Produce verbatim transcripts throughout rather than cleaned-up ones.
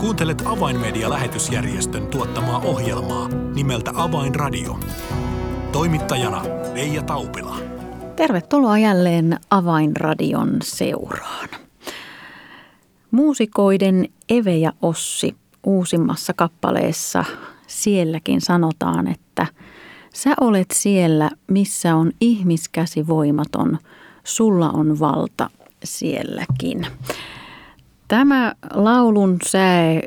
Kuuntelet Avainmedia-lähetysjärjestön tuottamaa ohjelmaa nimeltä Avainradio. Toimittajana Reija Taupila. Tervetuloa jälleen Avainradion seuraan. Muusikoiden Eve ja Ossi uusimmassa kappaleessa sielläkin sanotaan, että sä olet siellä, missä on ihmiskäsi voimaton, sulla on valta sielläkin. Tämä laulun säe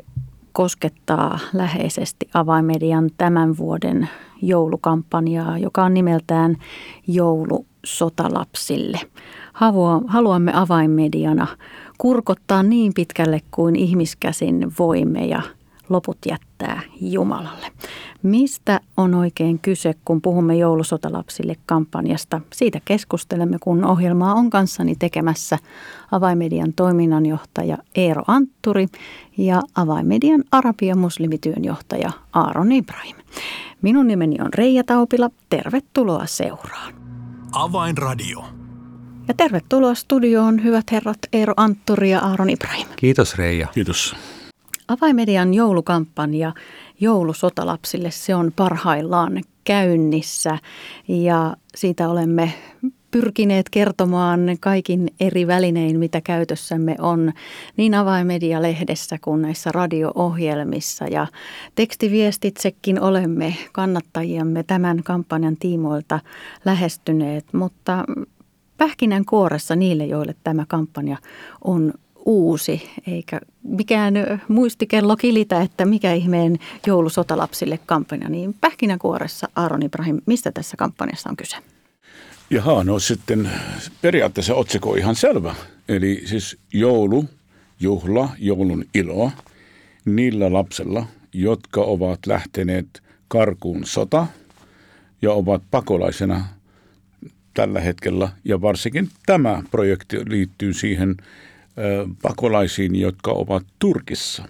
koskettaa läheisesti Avainmedian tämän vuoden joulukampanjaa, joka on nimeltään Joulu sotalapsille. Haluamme Avainmediana kurkottaa niin pitkälle kuin ihmiskäsin voimme ja loput jättää Jumalalle. Mistä on oikein kyse, kun puhumme Joulu sotalapsille -kampanjasta? Siitä keskustelemme, kun ohjelmaa on kanssani tekemässä Avainmedian toiminnanjohtaja Eero Antturi ja Avainmedian arabia muslimityön johtaja Aaron Ibrahim. Minun nimeni on Reija Taupila. Tervetuloa seuraan. Avainradio. Ja tervetuloa studioon, hyvät herrat Eero Antturi ja Aaron Ibrahim. Kiitos Reija. Kiitos. Avainmedian joulukampanja Joulu sotalapsille, se on parhaillaan käynnissä ja siitä olemme pyrkineet kertomaan kaikin eri välinein, mitä käytössämme on, niin Avainmedia-lehdessä kuin näissä radio-ohjelmissa. Ja tekstiviestitsekin olemme kannattajiamme tämän kampanjan tiimoilta lähestyneet, mutta pähkinän kuoressa niille, joille tämä kampanja on uusi, eikä mikään muistikello kilitä, että mikä ihmeen Joulu sotalapsille -kampanja, niin pähkinänkuoressa Aaron Ibrahim, mistä tässä kampanjassa on kyse? Jaha, no sitten periaatteessa otsikko on ihan selvä. Eli siis joulu, juhla, joulun ilo niillä lapsilla, jotka ovat lähteneet karkuun sota ja ovat pakolaisena tällä hetkellä. Ja varsinkin tämä projekti liittyy siihen pakolaisiin, jotka ovat Turkissa.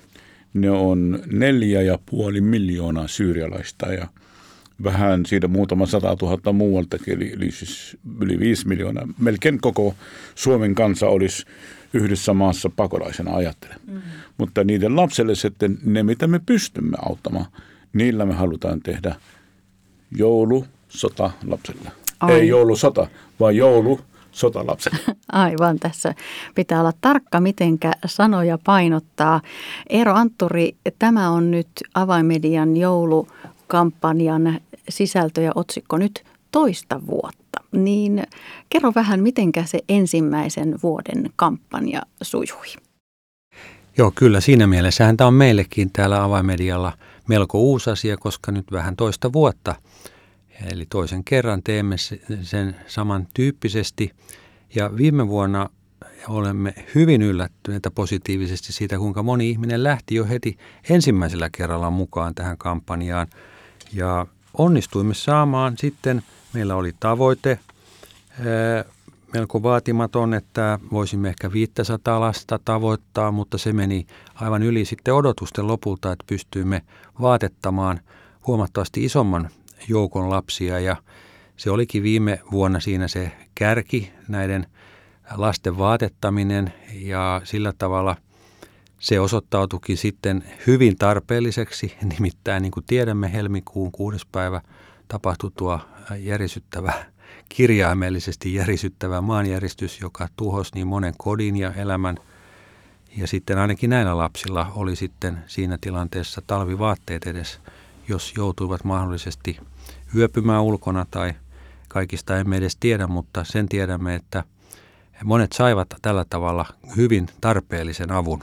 Ne on neljä ja puoli miljoonaa syyrialaista ja vähän siitä muutama sata tuhatta muualtakin, eli, eli siis yli viisi miljoonaa. Melkein koko Suomen kansa olisi yhdessä maassa pakolaisena, ajattelen. Mm-hmm. Mutta niiden lapselle sitten ne, mitä me pystymme auttamaan, niillä me halutaan tehdä joulu sota lapselle. Ai. Ei joulu sota, vaan joulu sotalapset. Aivan, tässä pitää olla tarkka, mitenkä sanoja painottaa. Eero Antturi, tämä on nyt Avainmedian joulukampanjan sisältö ja otsikko nyt toista vuotta. Niin kerro vähän, mitenkä se ensimmäisen vuoden kampanja sujui. Joo, kyllä siinä mielessähän tämä on meillekin täällä Avainmedialla melko uusi asia, koska nyt vähän toista vuotta. Eli toisen kerran teemme sen samantyyppisesti ja viime vuonna olemme hyvin yllättyneitä positiivisesti siitä, kuinka moni ihminen lähti jo heti ensimmäisellä kerralla mukaan tähän kampanjaan. Ja onnistuimme saamaan sitten, meillä oli tavoite ää, melko vaatimaton, että voisimme ehkä viisisataa lasta tavoittaa, mutta se meni aivan yli sitten odotusten lopulta, että pystyimme vaatettamaan huomattavasti isomman joukon lapsia, ja se olikin viime vuonna siinä se kärki, näiden lasten vaatettaminen, ja sillä tavalla se osoittautuikin sitten hyvin tarpeelliseksi, nimittäin niin kuin tiedämme, helmikuun kuudes päivä tapahtui tuo järisyttävä, kirjaimellisesti järisyttävä maanjäristys, joka tuhosi niin monen kodin ja elämän, ja sitten ainakin näillä lapsilla oli sitten siinä tilanteessa talvivaatteet edes, jos joutuivat mahdollisesti yöpymään ulkona tai kaikista emme edes tiedä, mutta sen tiedämme, että monet saivat tällä tavalla hyvin tarpeellisen avun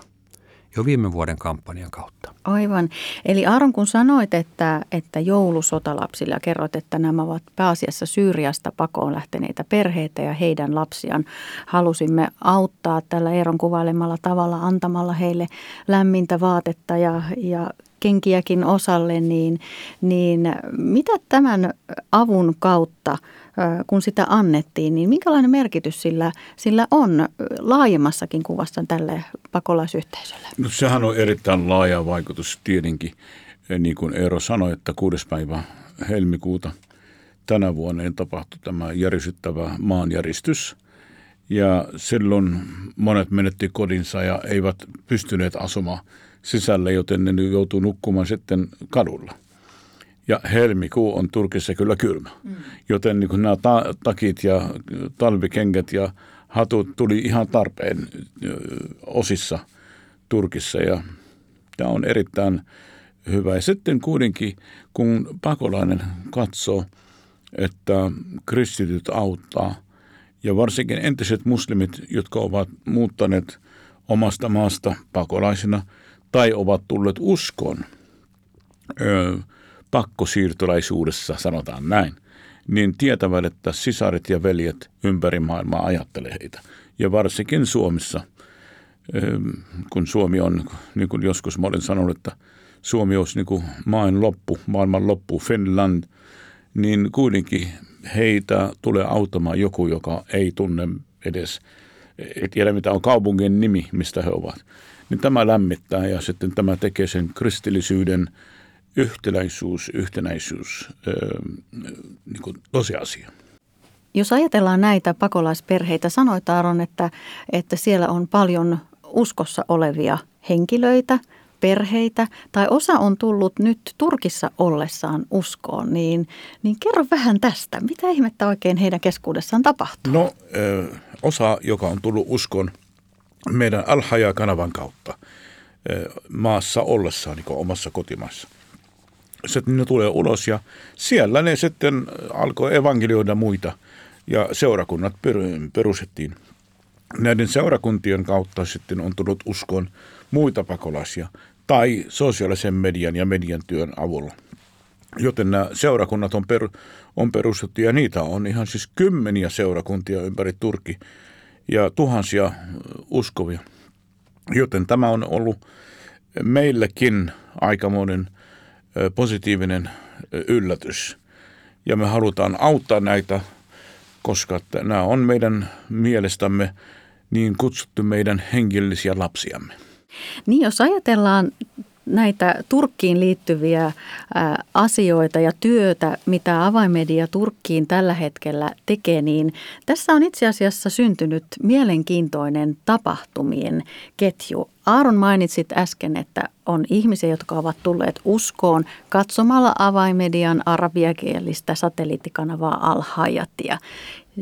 jo viime vuoden kampanjan kautta. Aivan. Eli Aaron, kun sanoit, että, että joulu sotalapsille, ja kerroit, että nämä ovat pääasiassa Syyriasta pakoon lähteneitä perheitä ja heidän lapsiaan, halusimme auttaa tällä Eeron kuvailemalla tavalla antamalla heille lämmintä vaatetta ja, ja kenkiäkin osalle, niin, niin mitä tämän avun kautta, kun sitä annettiin, niin minkälainen merkitys sillä, sillä on laajemmassakin kuvassa tälle pakolaisyhteisölle? No, sehän on erittäin laaja vaikutus tietenkin, niin kuin Eero sanoi, että kuudes päivä helmikuuta tänä vuonna tapahtui tämä järisyttävä maanjäristys ja silloin monet menetti kodinsa ja eivät pystyneet asumaan sisällä, joten ne joutuu nukkumaan sitten kadulla. Ja helmikuu on Turkissa kyllä kylmä, mm. joten niin nämä ta- takit ja talvikengät ja hatut tuli ihan tarpeen osissa Turkissa ja tämä on erittäin hyvä. Ja sitten kuitenkin, kun pakolainen katsoo, että kristityt auttaa ja varsinkin entiset muslimit, jotka ovat muuttaneet omasta maasta pakolaisina tai ovat tulleet uskoon öö, pakkosiirtolaisuudessa, sanotaan näin, niin tietävät, että sisaret ja veljet ympäri maailmaa ajattelee heitä. Ja varsinkin Suomessa, öö, kun Suomi on, niin kuin joskus mä olen sanonut, että Suomi olisi niin kuin maan loppu, maailman loppu, Finland, niin kuitenkin heitä tulee auttamaan joku, joka ei tunne edes, ei tiedä mitä on kaupungin nimi, mistä he ovat. Niin tämä lämmittää ja sitten tämä tekee sen kristillisyyden yhtäläisyys, yhtenäisyys niin kuin tosiasia. Jos ajatellaan näitä pakolaisperheitä, sanoit Aaron, että, että siellä on paljon uskossa olevia henkilöitä, perheitä, tai osa on tullut nyt Turkissa ollessaan uskoon, niin, niin kerro vähän tästä. Mitä ihmettä oikein heidän keskuudessaan tapahtuu? No, ö, osa, joka on tullut uskoon meidän Al-Hayat-kanavan kautta ö, maassa ollessaan, niin omassa kotimaassa. Sitten ne tulee ulos ja siellä ne sitten alkoi evankelioida muita ja seurakunnat perustettiin. Näiden seurakuntien kautta sitten on tullut uskoon muita pakolaisia tai sosiaalisen median ja median työn avulla. Joten nämä seurakunnat on, per, on perustettu ja niitä on ihan siis kymmeniä seurakuntia ympäri Turkki ja tuhansia uskovia. Joten tämä on ollut meillekin aikamoinen positiivinen yllätys ja me halutaan auttaa näitä, koska nämä on meidän mielestämme niin kutsuttu meidän hengellisiä lapsiamme. Niin, jos ajatellaan näitä Turkkiin liittyviä asioita ja työtä, mitä Avainmedia Turkkiin tällä hetkellä tekee, niin tässä on itse asiassa syntynyt mielenkiintoinen tapahtumien ketju. Aaron, mainitsit äsken, että on ihmisiä, jotka ovat tulleet uskoon katsomalla Avainmedian arabiakielistä satelliittikanavaa Al-Hayatia.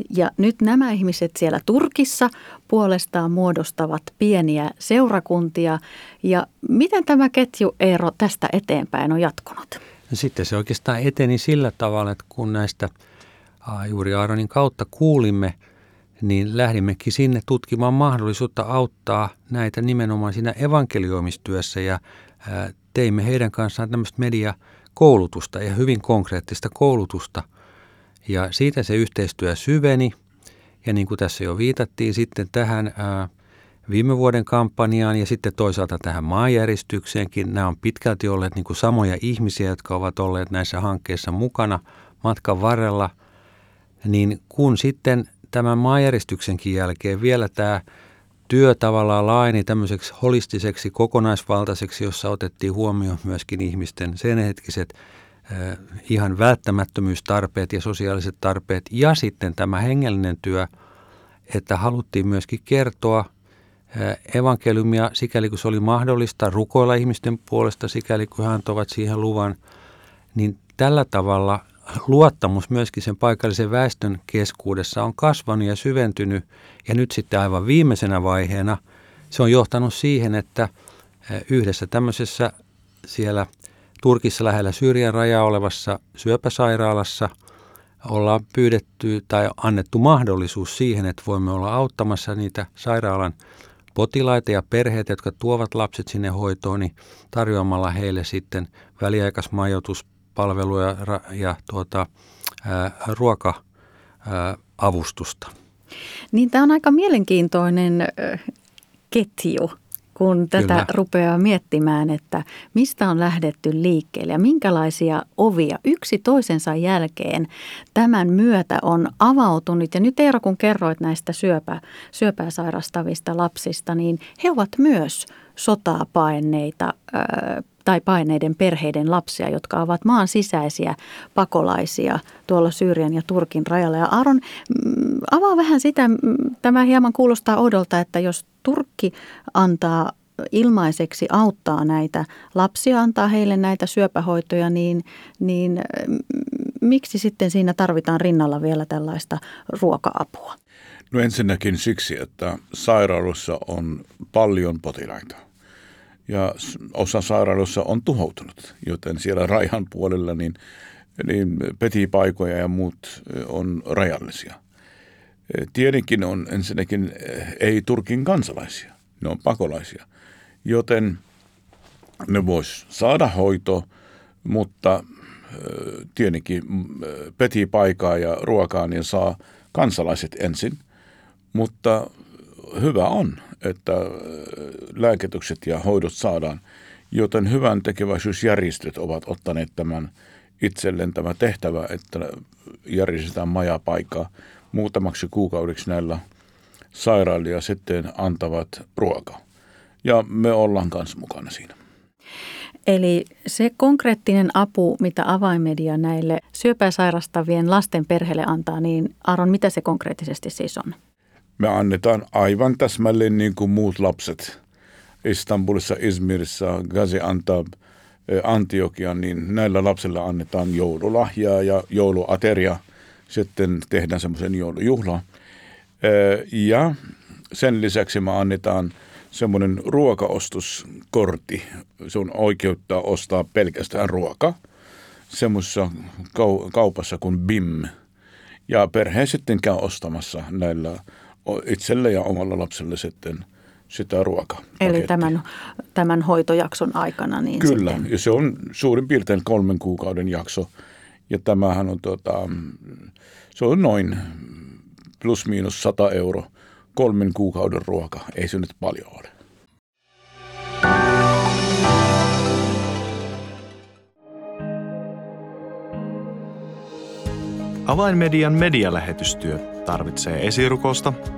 Ja nyt nämä ihmiset siellä Turkissa puolestaan muodostavat pieniä seurakuntia. Ja miten tämä ketju, Eero, tästä eteenpäin on jatkunut? Sitten se oikeastaan eteni sillä tavalla, että kun näistä juuri Aaronin kautta kuulimme, niin lähdimmekin sinne tutkimaan mahdollisuutta auttaa näitä nimenomaan siinä evankelioimistyössä ja teimme heidän kanssaan tämmöistä mediakoulutusta ja hyvin konkreettista koulutusta. Ja siitä se yhteistyö syveni ja niin kuin tässä jo viitattiin sitten tähän ää, viime vuoden kampanjaan ja sitten toisaalta tähän maanjäristykseenkin. Nämä on pitkälti olleet niin kuin samoja ihmisiä, jotka ovat olleet näissä hankkeissa mukana matkan varrella, niin kun sitten tämän maanjäristyksenkin jälkeen vielä tämä työ tavallaan laajeni tämmöiseksi holistiseksi, kokonaisvaltaiseksi, jossa otettiin huomioon myöskin ihmisten sen hetkiset eh, ihan välttämättömyystarpeet ja sosiaaliset tarpeet. Ja sitten tämä hengellinen työ, että haluttiin myöskin kertoa eh, evankeliumia sikäli kun se oli mahdollista, rukoilla ihmisten puolesta sikäli kun he antoivat siihen luvan, niin tällä tavalla luottamus myöskin sen paikallisen väestön keskuudessa on kasvanut ja syventynyt ja nyt sitten aivan viimeisenä vaiheena se on johtanut siihen, että yhdessä tämmöisessä siellä Turkissa lähellä Syyrian rajaa olevassa syöpäsairaalassa ollaan pyydetty tai annettu mahdollisuus siihen, että voimme olla auttamassa niitä sairaalan potilaita ja perheitä, jotka tuovat lapset sinne hoitoon, niin tarjoamalla heille sitten väliaikaismajoitus, palveluja ja tuota, ää, ruoka-avustusta. Niin tämä on aika mielenkiintoinen äh, ketju, kun tätä Kyllä. rupeaa miettimään, että mistä on lähdetty liikkeelle ja minkälaisia ovia yksi toisensa jälkeen tämän myötä on avautunut. Ja nyt Eero, kun kerroit näistä syöpä, syöpää sairastavista lapsista, niin he ovat myös sotaa paenneita äh, tai paineiden perheiden lapsia, jotka ovat maan sisäisiä pakolaisia tuolla Syyrian ja Turkin rajalla. Ja Aaron, avaa vähän sitä, tämä hieman kuulostaa odolta, että jos Turkki antaa ilmaiseksi auttaa näitä lapsia, antaa heille näitä syöpähoitoja, niin, niin miksi sitten siinä tarvitaan rinnalla vielä tällaista ruoka-apua? No ensinnäkin siksi, että sairaalassa on paljon potilaita ja osa sairaalassa on tuhoutunut, joten siellä rajan puolella niin, niin petipaikoja ja muut on rajallisia. Tietenkin on ensinnäkin ei Turkin kansalaisia, ne on pakolaisia, joten ne vois saada hoitoa, mutta tietenkin petipaikaa ja ruokaa niin saa kansalaiset ensin. Mutta hyvä on, että lääkitykset ja hoidot saadaan, joten hyvän tekeväisyysjärjestöt ovat ottaneet tämän itselleen tämä tehtävä, että järjestetään majapaikkaa muutamaksi kuukaudeksi näillä sairailla ja sitten antavat ruokaa. Ja me ollaan kanssa mukana siinä. Eli se konkreettinen apu, mitä Avainmedia näille syöpää sairastavien lasten perheelle antaa, niin Aaron, mitä se konkreettisesti siis on? Me annetaan aivan täsmälleen niin kuin muut lapset. Istanbulissa, Izmirissä, Gaziantep, Antiokia, niin näillä lapsilla annetaan joululahjaa ja jouluateria. Sitten tehdään semmoisen joulujuhla. Ja sen lisäksi me annetaan semmoinen ruokaostoskortti. Se on oikeuttaa ostaa pelkästään ruoka semmoisessa kaupassa kuin B I M. Ja perhe sitten käy ostamassa näillä itselle ja omalla lapselle sitten sitä ruokaa. Eli tämän, tämän hoitojakson aikana niin Kyllä, sitten. Ja se on suurin piirtein kolmen kuukauden jakso. Ja tämähän on, tota, se on noin plus miinus sata euroa. Kolmen kuukauden ruoka, ei se nyt paljon ole. Avainmedian medialähetystyö tarvitsee esirukosta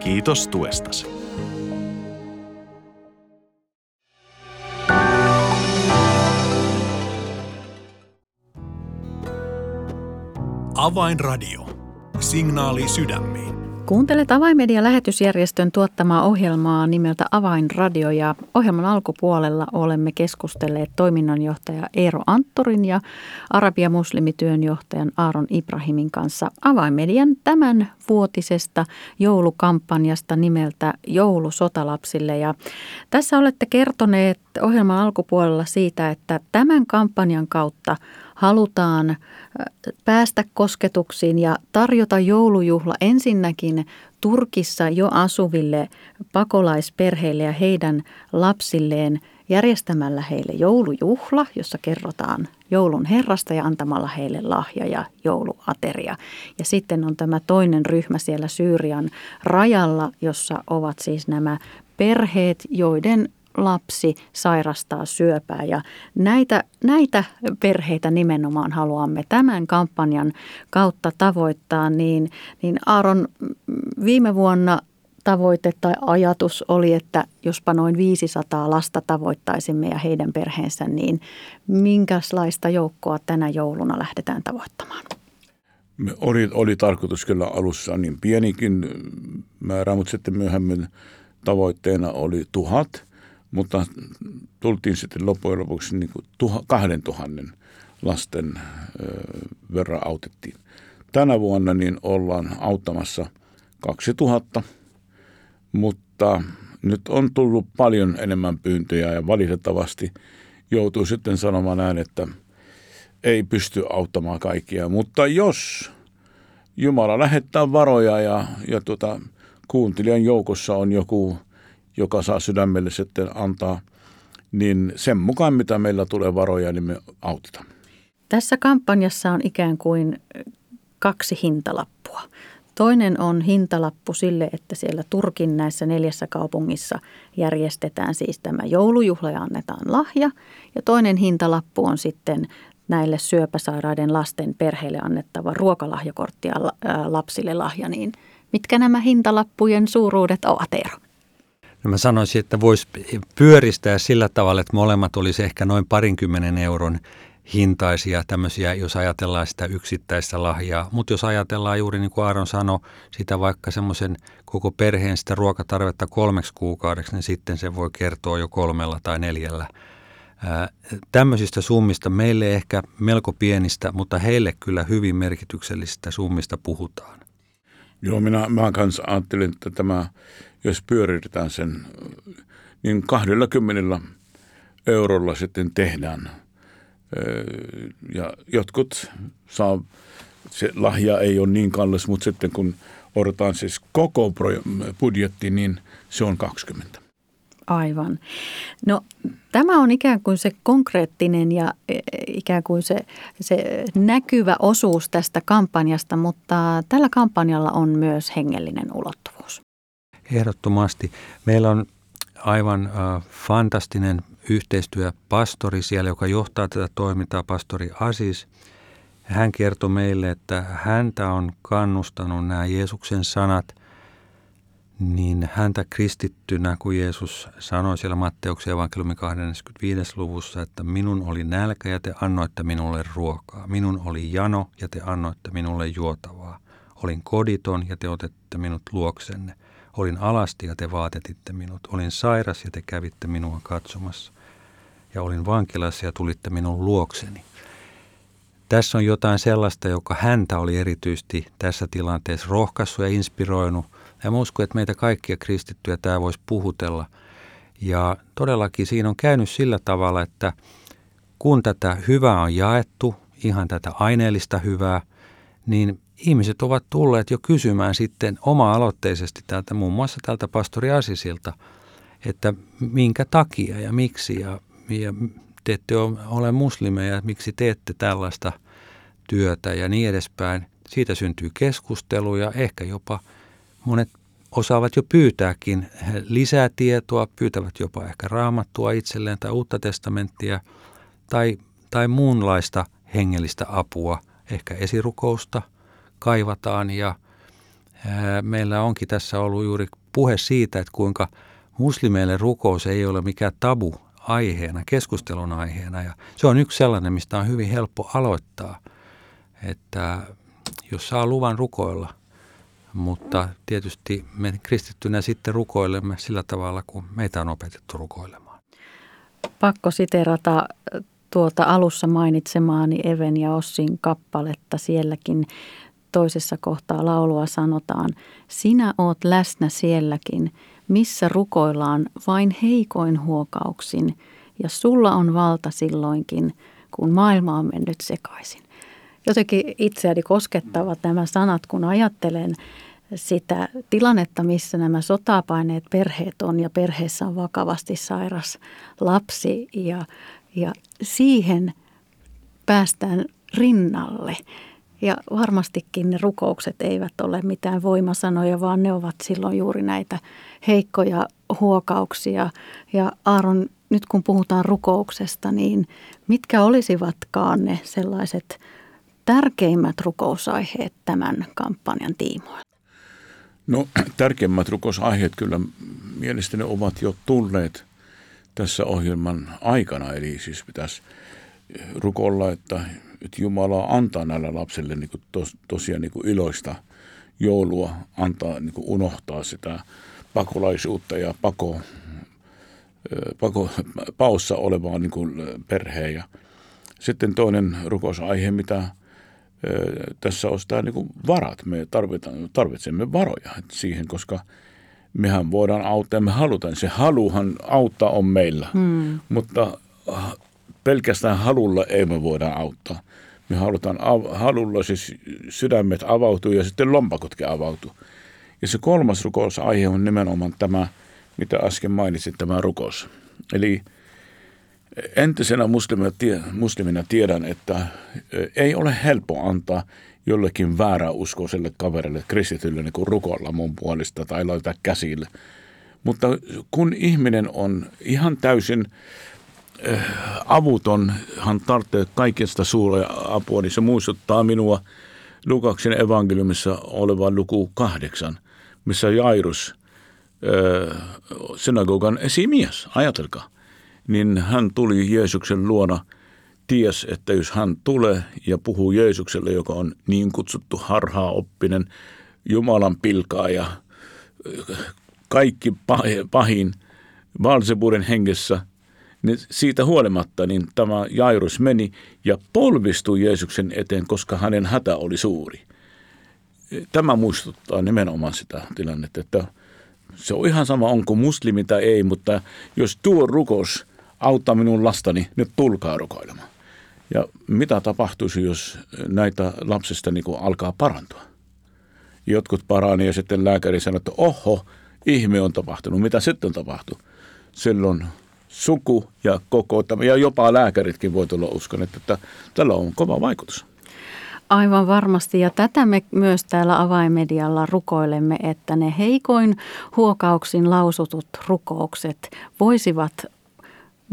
Kiitos tuestasi. Avainradio. Signaali sydämiin. Kuuntelet Avainmedia-lähetysjärjestön tuottamaa ohjelmaa nimeltä Avainradio, ja ohjelman alkupuolella olemme keskustelleet toiminnanjohtaja Eero Antturin ja arabia muslimityönjohtajan Aaron Ibrahimin kanssa Avainmedian tämän vuotisesta joulukampanjasta nimeltä Joulu sotalapsille. Ja tässä olette kertoneet ohjelman alkupuolella siitä, että tämän kampanjan kautta halutaan päästä kosketuksiin ja tarjota joulujuhla ensinnäkin Turkissa jo asuville pakolaisperheille ja heidän lapsilleen järjestämällä heille joulujuhla, jossa kerrotaan joulun herrasta ja antamalla heille lahja ja jouluateria. Ja sitten on tämä toinen ryhmä siellä Syyrian rajalla, jossa ovat siis nämä perheet, joiden lapsi sairastaa syöpää, ja näitä, näitä perheitä nimenomaan haluamme tämän kampanjan kautta tavoittaa, niin, niin Aaron, viime vuonna tavoite tai ajatus oli, että jospa noin viisisataa lasta tavoittaisimme ja heidän perheensä, niin minkälaista joukkoa tänä jouluna lähdetään tavoittamaan? Oli, oli tarkoitus kyllä alussa niin pienikin määrä, mutta sitten myöhemmin tavoitteena oli tuhat. Mutta tultiin sitten loppujen lopuksi niin kuin tuha, kahden tuhannen lasten ö, verran autettiin. Tänä vuonna niin ollaan auttamassa kaksituhatta, mutta nyt on tullut paljon enemmän pyyntöjä ja valitettavasti joutuu sitten sanomaan näin, että ei pysty auttamaan kaikkia. Mutta jos Jumala lähettää varoja ja, ja tuota, kuuntelijan joukossa on joku, joka saa sydämelle sitten antaa, niin sen mukaan, mitä meillä tulee varoja, niin me autetaan. Tässä kampanjassa on ikään kuin kaksi hintalappua. Toinen on hintalappu sille, että siellä Turkin näissä neljässä kaupungissa järjestetään siis tämä joulujuhla ja annetaan lahja. Ja toinen hintalappu on sitten näille syöpäsairaiden lasten perheille annettava ruokalahjakortti ja lapsille lahja. Niin mitkä nämä hintalappujen suuruudet ovat, Eero? No mä sanoisin, että voisi pyöristää sillä tavalla, että molemmat olisi ehkä noin parinkymmenen euron hintaisia tämmöisiä, jos ajatellaan sitä yksittäistä lahjaa. Mutta jos ajatellaan juuri niin kuin Aaron sanoi, sitä vaikka semmoisen koko perheen sitä ruokatarvetta kolmeksi kuukaudeksi, niin sitten se voi kertoa jo kolmella tai neljällä. Ää, tämmöisistä summista meille ehkä melko pienistä, mutta heille kyllä hyvin merkityksellisistä summista puhutaan. Joo, minä, minä kanssa ajattelin, että tämä, jos pyöritetään sen, niin kahdellakymmenellä eurolla sitten tehdään. Ja jotkut saa, se lahja ei ole niin kallis, mutta sitten kun odotetaan siis koko budjetti, niin se on kaksikymmentä. Aivan. No tämä on ikään kuin se konkreettinen ja ikään kuin se, se näkyvä osuus tästä kampanjasta, mutta tällä kampanjalla on myös hengellinen ulottuvuus. Ehdottomasti. Meillä on aivan äh, fantastinen yhteistyöpastori siellä, joka johtaa tätä toimintaa, pastori Asis. Hän kertoi meille, että häntä on kannustanut nämä Jeesuksen sanat, niin häntä kristittynä, kun Jeesus sanoi siellä Matteuksen evankeliumin kaksikymmentäviisi luvussa, että minun oli nälkä ja te annoitte minulle ruokaa. Minun oli jano ja te annoitte minulle juotavaa. Olin koditon ja te otette minut luoksenne. Olin alasti ja te vaatetitte minut. Olin sairas ja te kävitte minua katsomassa. Ja olin vankilassa ja tulitte minun luokseni. Tässä on jotain sellaista, joka häntä oli erityisesti tässä tilanteessa rohkaissut ja inspiroinut. Ja mä uskon, että meitä kaikkia kristittyjä tämä voisi puhutella. Ja todellakin siinä on käynyt sillä tavalla, että kun tätä hyvää on jaettu, ihan tätä aineellista hyvää, niin ihmiset ovat tulleet jo kysymään sitten oma-aloitteisesti täältä, muun muassa tältä pastori Asisilta, että minkä takia ja miksi ja, ja te ette ole muslimeja, miksi teette tällaista työtä ja niin edespäin. Siitä syntyy keskustelu ja ehkä jopa monet osaavat jo pyytääkin lisää tietoa, pyytävät jopa ehkä raamattua itselleen tai uutta testamenttia tai, tai muunlaista hengellistä apua, ehkä esirukousta kaivataan ja ää, meillä onkin tässä ollut juuri puhe siitä, että kuinka muslimeille rukous ei ole mikään tabu aiheena, keskustelun aiheena ja se on yksi sellainen, mistä on hyvin helppo aloittaa, että jos saa luvan rukoilla, mutta tietysti me kristittynä sitten rukoilemme sillä tavalla, kun meitä on opetettu rukoilemaan. Pakko siteerata tuota alussa mainitsemaani Even ja Ossin kappaletta sielläkin. Toisessa kohtaa laulua sanotaan, sinä oot läsnä sielläkin, missä rukoillaan vain heikoin huokauksin, ja sulla on valta silloinkin, kun maailma on mennyt sekaisin. Jotenkin itseäni koskettavat nämä sanat, kun ajattelen sitä tilannetta, missä nämä sotapaineet perheet on, ja perheessä on vakavasti sairas lapsi, ja, ja siihen päästään rinnalle. Ja varmastikin ne rukoukset eivät ole mitään voimasanoja, vaan ne ovat silloin juuri näitä heikkoja huokauksia. Ja Aaron, nyt kun puhutaan rukouksesta, niin mitkä olisivatkaan ne sellaiset tärkeimmät rukousaiheet tämän kampanjan tiimoilla? No tärkeimmät rukousaiheet kyllä mielestäni ovat jo tulleet tässä ohjelman aikana, eli siis pitäisi rukoilla, että että Jumala antaa näille lapsille niin kuin tos, tosiaan niin kuin iloista joulua, antaa niin kuin unohtaa sitä pakolaisuutta ja pako, pako, paossa olevaa niin kuin perheen. Ja sitten toinen rukousaihe, mitä tässä on tämä niin kuin varat. Me tarvitsemme varoja siihen, koska mehän voidaan auttaa ja me halutaan. Se haluhan auttaa on meillä, hmm. mutta pelkästään halulla ei me voida auttaa. Me halutaan av- halulla, siis sydämet avautuu ja sitten lompakotkin avautuu. Ja se kolmas rukousaihe on nimenomaan tämä, mitä äsken mainitsin, tämä rukous. Eli Entisenä muslimina tiedän, että ei ole helppo antaa jollekin vääräuskoiselle kaverille, kristitylle, niin kuin rukoilla mun puolesta tai laittaa käsille. Mutta kun ihminen on ihan täysin avuton, hän tarvitsee kaikesta suurta apua, niin se muistuttaa minua Luukaksen evankeliumissa oleva luku kahdeksan, missä Jairus, synagogan esimies, ajatelkaa, niin hän tuli Jeesuksen luona, ties, että jos hän tulee ja puhuu Jeesukselle, joka on niin kutsuttu harhaoppinen, Jumalan pilkaaja, kaikki pahin, Belsebuulin hengessä, niin siitä huolimatta niin tämä Jairus meni ja polvistui Jeesuksen eteen, koska hänen hätä oli suuri. Tämä muistuttaa nimenomaan sitä tilannetta, että se on ihan sama, onko muslimi tai ei, mutta jos tuo rukous auttaa minun lastani, nyt tulkaa rukoilemaan. Ja mitä tapahtuisi, jos näitä lapsista niin kuin alkaa parantua? Jotkut parani ja sitten lääkäri sanoo, että oho, ihme on tapahtunut. Mitä sitten tapahtuu? Silloin suku ja koko, ja jopa lääkäritkin voi tulla uskon, että tällä on kova vaikutus. Aivan varmasti, ja tätä me myös täällä Avainmedialla rukoilemme, että ne heikoin huokauksin lausutut rukoukset voisivat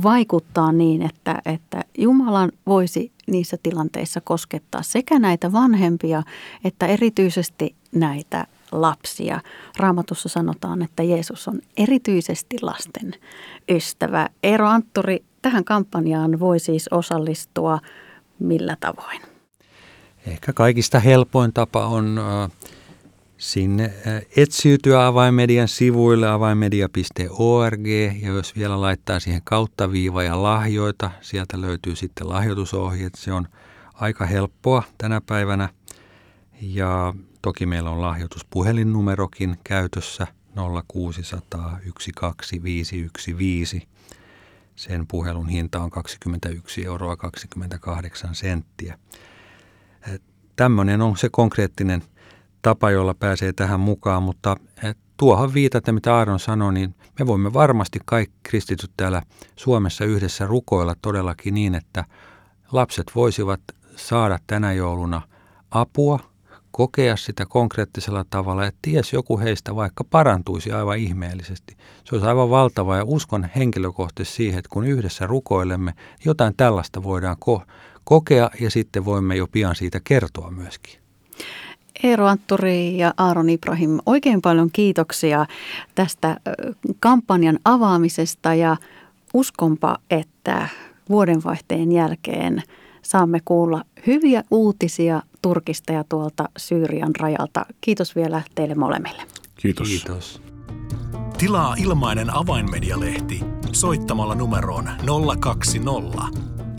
vaikuttaa niin, että, että Jumala voisi niissä tilanteissa koskettaa sekä näitä vanhempia että erityisesti näitä lapsia. Raamatussa sanotaan, että Jeesus on erityisesti lasten ystävä. Eero Antturi, tähän kampanjaan voi siis osallistua millä tavoin? Ehkä kaikista helpoin tapa on sinne etsiytyä Avainmedian sivuille avainmedia piste org, ja jos vielä laittaa siihen kauttaviiva ja lahjoita, sieltä löytyy sitten lahjoitusohjeet. Se on aika helppoa tänä päivänä, ja toki meillä on lahjoituspuhelinnumerokin käytössä nolla kuusi nolla nolla yksi kaksi viisi yksi viisi. Sen puhelun hinta on kaksikymmentäyksi euroa kaksikymmentäkahdeksan senttiä. Tämmöinen on se konkreettinen tapa, jolla pääsee tähän mukaan, mutta tuohon viitaten, mitä Aaron sanoi, niin me voimme varmasti kaikki kristityt täällä Suomessa yhdessä rukoilla todellakin niin, että lapset voisivat saada tänä jouluna apua, kokea sitä konkreettisella tavalla, että ties joku heistä vaikka parantuisi aivan ihmeellisesti. Se olisi aivan valtava, ja uskon henkilökohtaisesti siihen, että kun yhdessä rukoilemme, jotain tällaista voidaan ko- kokea ja sitten voimme jo pian siitä kertoa myöskin. Eero Antturi ja Aaron Ibrahim, oikein paljon kiitoksia tästä kampanjan avaamisesta, ja uskonpa, että vuodenvaihteen jälkeen saamme kuulla hyviä uutisia Turkista ja tuolta Syyrian rajalta. Kiitos vielä teille molemmille. Kiitos. Kiitos. Tilaa ilmainen Avainmedia-lehti soittamalla numeroon nolla kaksi nolla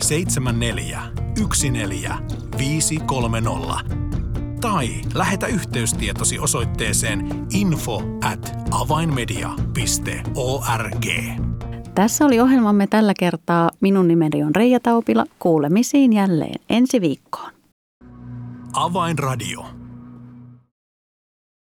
seitsemän neljä yksi neljä viisi kolme nolla tai lähetä yhteystietosi osoitteeseen info at avainmedia piste org. Tässä oli ohjelmamme tällä kertaa. Minun nimeni on Reija Taupila. Kuulemisiin jälleen ensi viikkoon. Avainradio.